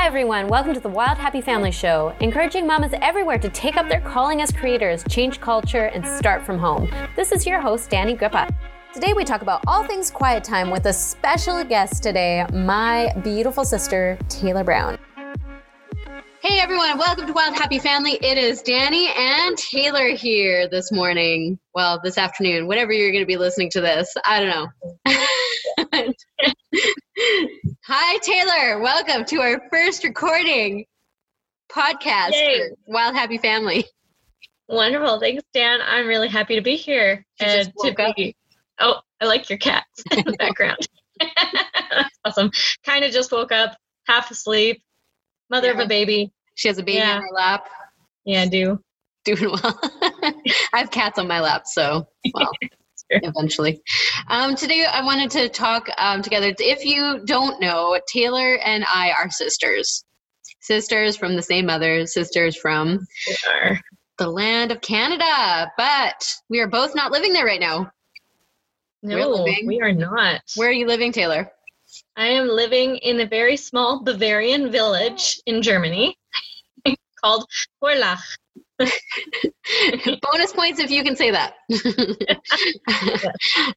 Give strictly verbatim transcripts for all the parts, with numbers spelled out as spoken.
Hi everyone, welcome to the Wild Happy Family Show, encouraging mamas everywhere to take up their calling as creators, change culture, and start from home. This is your host, Dani Grippa. Today we talk about all things quiet time with a special guest today, my beautiful sister, Taylor Brown. Hey everyone, welcome to Wild Happy Family. It is Dani and Taylor here this morning. Well, this afternoon, whatever you're going to be listening to this. I don't know. Hi Taylor, welcome to our first recording podcast Yay. For Wild Happy Family. Wonderful. Thanks, Dan. I'm really happy to be here. She and to be. Up. Oh, I like your cats in the background. That's awesome. Kind of just woke up, half asleep. Mother yeah. of a baby. She has a baby yeah. on her lap. Yeah, I do. Doing well. I have cats on my lap, so well, eventually. Um, today I wanted to talk um, together. If you don't know, Taylor and I are sisters. Sisters from the same mother, sisters from the land of Canada. But we are both not living there right now. No, we are not. Where are you living, Taylor? I am living in a very small Bavarian village in Germany called Orlach. Bonus points if you can say that.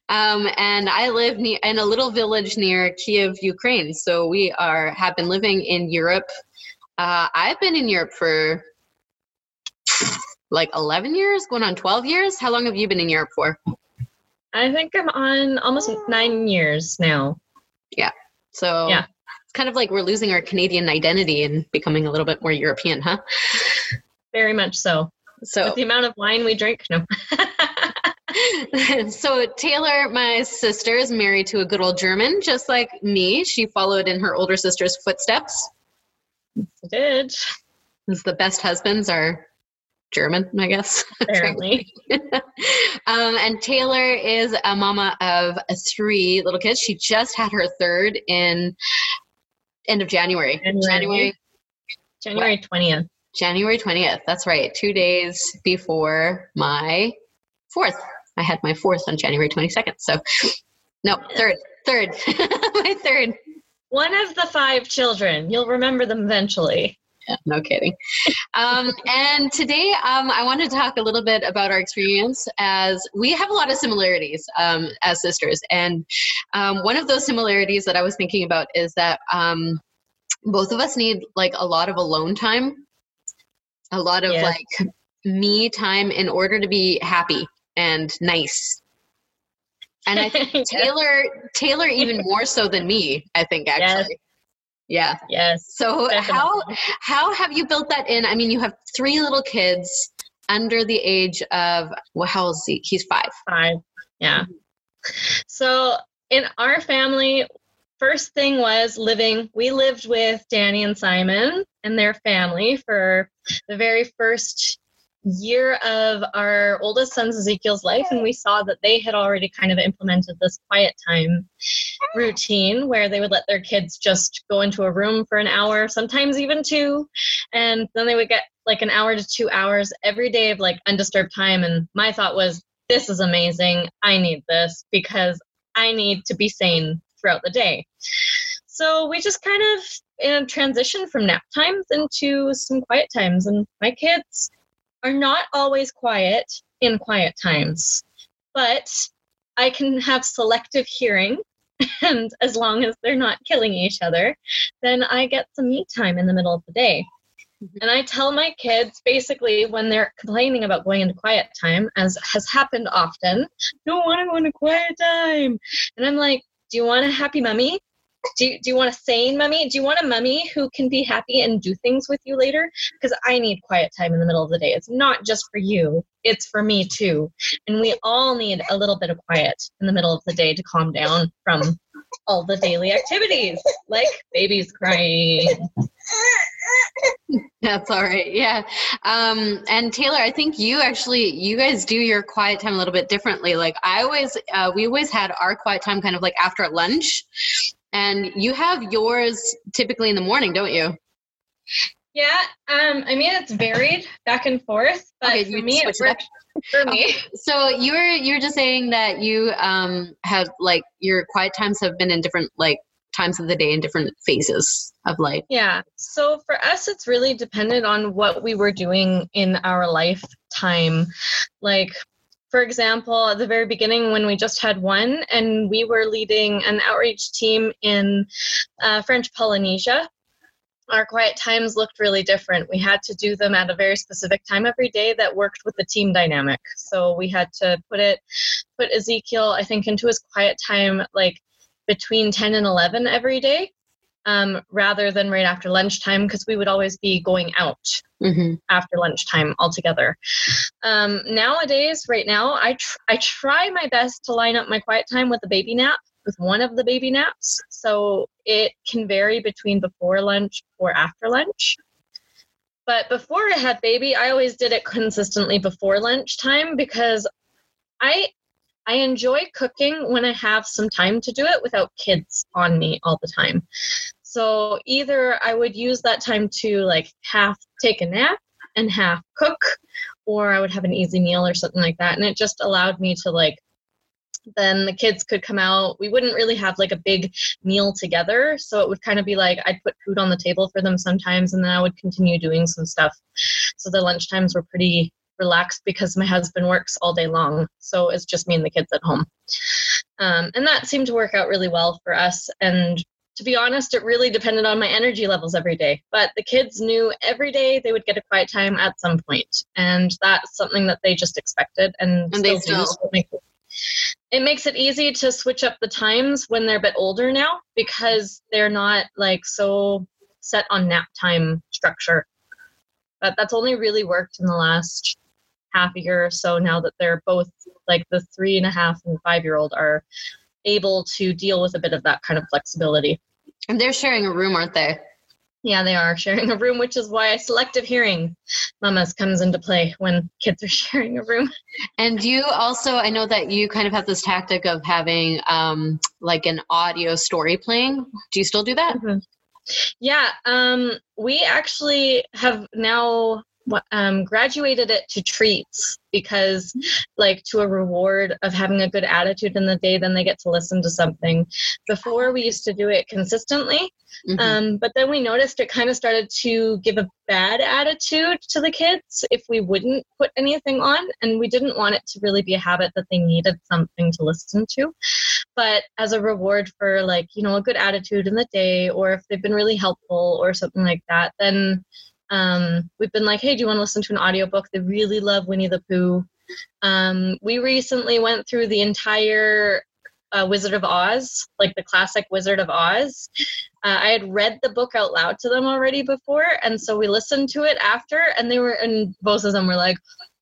um, and I live ne- in a little village near Kyiv, Ukraine. So we are have been living in Europe. Uh, I've been in Europe for like eleven years, going on twelve years. How long have you been in Europe for? I think I'm on almost nine years now. Yeah. So yeah. It's kind of like we're losing our Canadian identity and becoming a little bit more European, huh? Very much so. So with the amount of wine we drink, no. So Taylor, my sister, is married to a good old German, just like me. She followed in her older sister's footsteps. She did. The best husbands are German, I guess. Apparently. um, and Taylor is a mama of three little kids. She just had her third in end of January. January. January twentieth. January twentieth. That's right. Two days before my fourth. I had my fourth on January twenty second. So, no, third, third, my third. One of the five children. You'll remember them eventually. Yeah, no kidding. Um, and today um, I want to talk a little bit about our experience, as we have a lot of similarities um, as sisters. And um, one of those similarities that I was thinking about is that um, both of us need like a lot of alone time, a lot of yeah. like me time in order to be happy and nice. And I think Taylor, Taylor even more so than me, I think actually. Yes. Yeah. Yes. So definitely. how how have you built that in? I mean, you have three little kids under the age of, well, how old is he? He's five. Five. Yeah. Mm-hmm. So in our family, first thing was living. We lived with Dani and Simon and their family for the very first year of our oldest son's Ezekiel's life, and we saw that they had already kind of implemented this quiet time routine where they would let their kids just go into a room for an hour, sometimes even two, and then they would get like an hour to two hours every day of like undisturbed time. And my thought was, this is amazing. I need this because I need to be sane throughout the day. So we just kind of you know, transitioned from nap times into some quiet times, and my kids are not always quiet in quiet times, but I can have selective hearing, and as long as they're not killing each other, then I get some me time in the middle of the day. Mm-hmm. And I tell my kids basically when they're complaining about going into quiet time, as has happened often, don't want to go into quiet time. And I'm like, do you want a happy mummy? Do you, do you want a sane mummy? Do you want a mummy who can be happy and do things with you later? Because I need quiet time in the middle of the day. It's not just for you. It's for me too. And we all need a little bit of quiet in the middle of the day to calm down from all the daily activities, like babies crying. That's all right. Yeah. Um, and Taylor, I think you actually, you guys do your quiet time a little bit differently. Like I always, uh, we always had our quiet time kind of like after lunch. And you have yours typically in the morning, don't you? Yeah. Um, I mean, it's varied back and forth, but okay, for me, it's it for me. So you're, you're just saying that you um, have like your quiet times have been in different like times of the day and different phases of life? Yeah. So for us, it's really dependent on what we were doing in our lifetime. Like, for example, at the very beginning when we just had one and we were leading an outreach team in uh, French Polynesia, our quiet times looked really different. We had to do them at a very specific time every day that worked with the team dynamic. So we had to put it, put Ezekiel, I think, into his quiet time like between ten and eleven every day, um, rather than right after lunchtime, because we would always be going out mm-hmm. after lunchtime altogether. Um, nowadays, right now, I tr- I try my best to line up my quiet time with a baby nap, with one of the baby naps. So it can vary between before lunch or after lunch. But before I had baby, I always did it consistently before lunchtime because I I enjoy cooking when I have some time to do it without kids on me all the time. So either I would use that time to like half take a nap and half cook, or I would have an easy meal or something like that. And it just allowed me to like, then the kids could come out. We wouldn't really have like a big meal together. So it would kind of be like, I'd put food on the table for them sometimes. And then I would continue doing some stuff. So the lunch times were pretty relaxed because my husband works all day long. So it's just me and the kids at home. Um, and that seemed to work out really well for us. And to be honest, it really depended on my energy levels every day. But the kids knew every day they would get a quiet time at some point. And that's something that they just expected. And, and still they still do. It makes it easy to switch up the times when they're a bit older now because they're not like so set on nap time structure. But that's only really worked in the last half a year or so now that they're both like the three and a half and five year old are able to deal with a bit of that kind of flexibility. And they're sharing a room, aren't they? Yeah, they are sharing a room, which is why selective hearing mamas comes into play when kids are sharing a room. And you also, I know that you kind of have this tactic of having um, like an audio story playing. Do you still do that? Mm-hmm. Yeah. Um, we actually have now um, graduated it to treats because like to a reward of having a good attitude in the day, then they get to listen to something. Before we used to do it consistently. Mm-hmm. Um, but then we noticed it kind of started to give a bad attitude to the kids if we wouldn't put anything on. And we didn't want it to really be a habit that they needed something to listen to. But as a reward for like, you know, a good attitude in the day, or if they've been really helpful or something like that, then um, we've been like, hey, do you want to listen to an audiobook? They really love Winnie the Pooh. Um, we recently went through the entire uh, Wizard of Oz, like the classic Wizard of Oz. Uh, I had read the book out loud to them already before. And so we listened to it after, and they were, and both of them were like,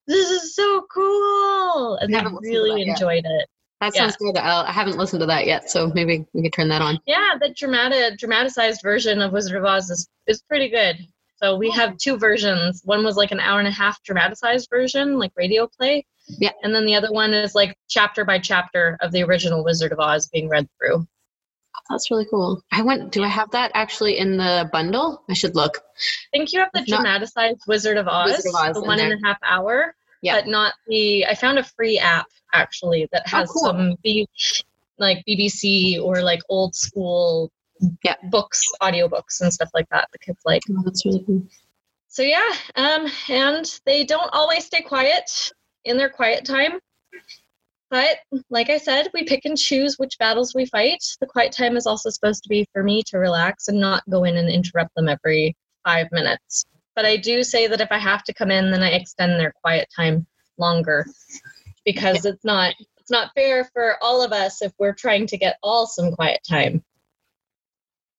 this is so cool. And they really enjoyed yet. it. That sounds yeah. good. I'll, I haven't listened to that yet, so maybe we could turn that on. Yeah, the dramatic, dramatized version of Wizard of Oz is, is pretty good. So we have two versions. One was like an hour and a half dramatized version, like radio play. Yeah. And then the other one is like chapter by chapter of the original Wizard of Oz being read through. That's really cool. I went, do I have that actually in the bundle? I should look. I think you have the if dramatized not, Wizard of Oz, Wizard of Oz the one there. and a half hour. Yeah. But not the, I found a free app actually that has oh, cool. some B, like B B C or like old school yeah. books, audiobooks and stuff like that. The kids like, oh, that's really cool. So yeah. Um, and they don't always stay quiet in their quiet time. But like I said, we pick and choose which battles we fight. The quiet time is also supposed to be for me to relax and not go in and interrupt them every five minutes. But I do say that if I have to come in, then I extend their quiet time longer because yeah. it's not it's not fair for all of us if we're trying to get all some quiet time.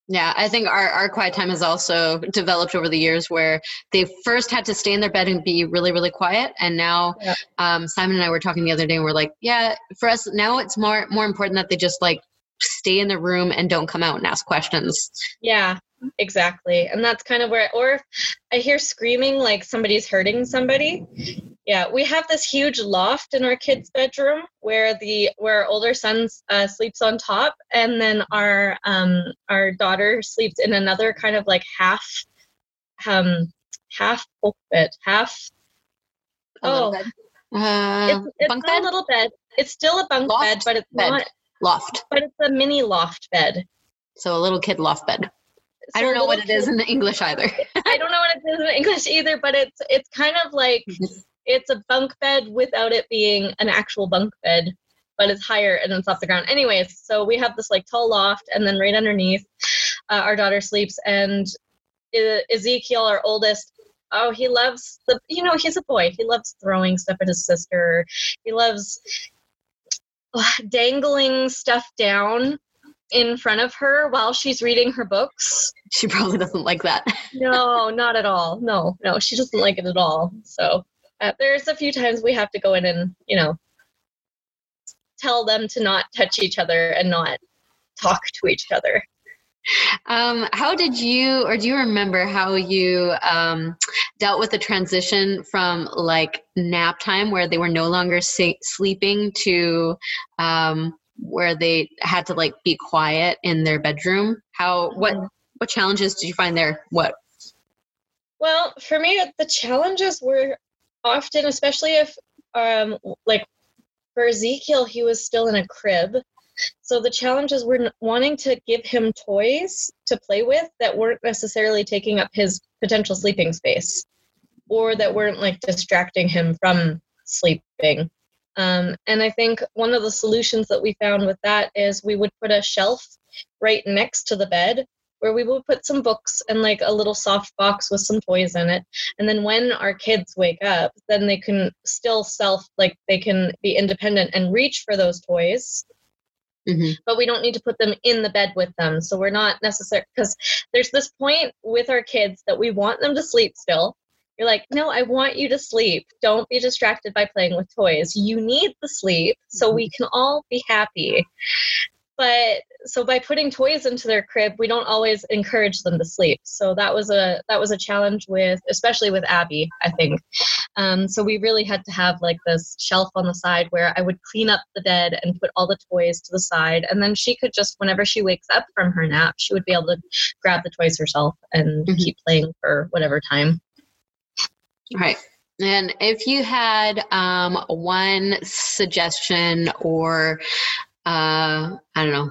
Yeah, I think our, our quiet time has also developed over the years where they first had to stay in their bed and be really, really quiet. And now yeah. um, Simon and I were talking the other day and we're like, yeah, for us now it's more more important that they just like stay in the room and don't come out and ask questions. Yeah. Exactly. And that's kind of where, or if I hear screaming, like somebody's hurting somebody. Yeah. We have this huge loft in our kids' bedroom where the, where our older son uh, sleeps on top. And then our, um, our daughter sleeps in another kind of like half, um, half bunk bed, half, oh, bed. Uh, it's, it's bunk bed? A little bed. It's still a bunk loft bed, but it's bed. not loft, but it's a mini loft bed. So a little kid loft bed. So I don't know what it is in English either. I don't know what it is in English either, but it's it's kind of like it's a bunk bed without it being an actual bunk bed, but it's higher and it's off the ground. Anyways, so we have this like tall loft, and then right underneath uh, our daughter sleeps, and e- Ezekiel, our oldest, oh, he loves the, you know, he's a boy. He loves throwing stuff at his sister. He loves uh, dangling stuff down in front of her while she's reading her books. She probably doesn't like that. No, not at all. No, no, she doesn't like it at all. So uh, there's a few times we have to go in and, you know, tell them to not touch each other and not talk to each other. Um, how did you, or do you remember how you um, dealt with the transition from like nap time where they were no longer sa- sleeping to um, where they had to like be quiet in their bedroom? How, what, what challenges did you find there? What? Well, for me, the challenges were often, especially if um, like for Ezekiel, he was still in a crib. So the challenges were wanting to give him toys to play with that weren't necessarily taking up his potential sleeping space, or that weren't like distracting him from sleeping. Um, and I think one of the solutions that we found with that is we would put a shelf right next to the bed where we would put some books and like a little soft box with some toys in it. And then when our kids wake up, then they can still self, like they can be independent and reach for those toys. Mm-hmm. But we don't need to put them in the bed with them. So we're not necessarily, because there's this point with our kids that we want them to sleep still. You're like, no, I want you to sleep. Don't be distracted by playing with toys. You need the sleep so we can all be happy. But so by putting toys into their crib, we don't always encourage them to sleep. So that was a, that was a challenge with, especially with Abby, I think. Um, so we really had to have like this shelf on the side where I would clean up the bed and put all the toys to the side. And then she could just, whenever she wakes up from her nap, she would be able to grab the toys herself and mm-hmm. keep playing for whatever time. All right. And if you had um, one suggestion or Uh, I don't know.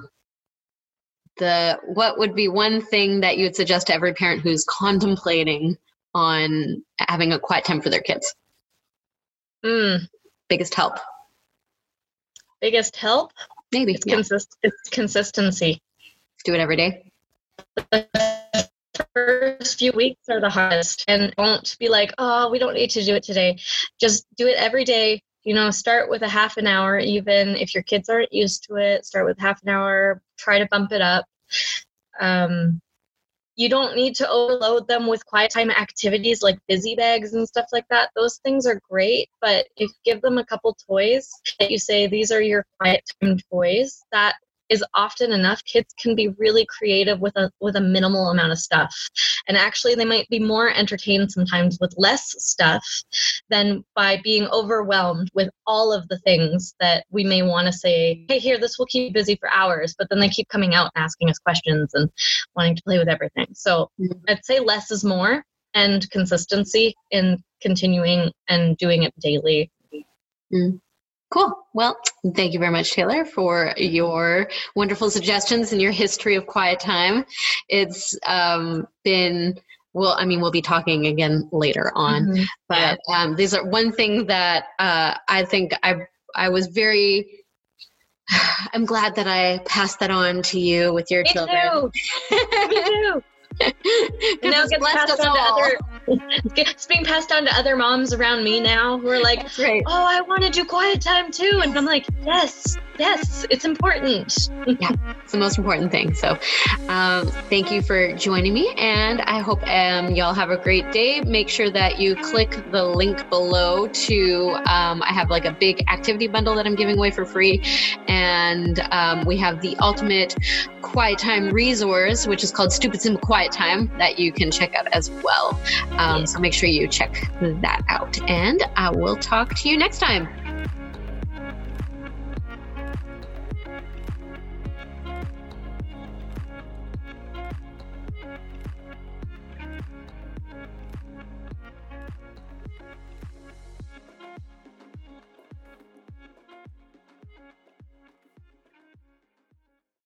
The what would be one thing that you would suggest to every parent who's contemplating on having a quiet time for their kids? Mm. Biggest help. Biggest help? Maybe. It's, yeah. consist- it's consistency. Do it every day. The first few weeks are the hardest, and don't be like, oh, we don't need to do it today. Just do it every day. You know, start with a half an hour, even if your kids aren't used to it, start with half an hour, try to bump it up. Um, you don't need to overload them with quiet time activities like busy bags and stuff like that. Those things are great, but if you give them a couple toys that you say, these are your quiet time toys, that is often enough. Kids can be really creative with a, with a minimal amount of stuff. And actually, they might be more entertained sometimes with less stuff than by being overwhelmed with all of the things that we may want to say, hey, here, this will keep you busy for hours. But then they keep coming out and asking us questions and wanting to play with everything. So I'd say less is more, and consistency in continuing and doing it daily. Mm. Cool. Well, thank you very much, Taylor, for your wonderful suggestions and your history of quiet time. It's um, been, well, I mean, we'll be talking again later on, mm-hmm. but um, these are one thing that uh, I think I, I was very, I'm glad that I passed that on to you with your Me children. Too. Me too. And now it's blessed us all. Other, it's being passed on to other moms around me now who are like, right. oh, I want to do quiet time too. And I'm like, yes, yes, it's important. Yeah, it's the most important thing. So um, thank you for joining me. And I hope um, y'all have a great day. Make sure that you click the link below to, um, I have like a big activity bundle that I'm giving away for free. And um, we have the ultimate quiet time resource, which is called Stupid Simple Quiet Time, that you can check out as well. Um, so make sure you check that out, and I will talk to you next time.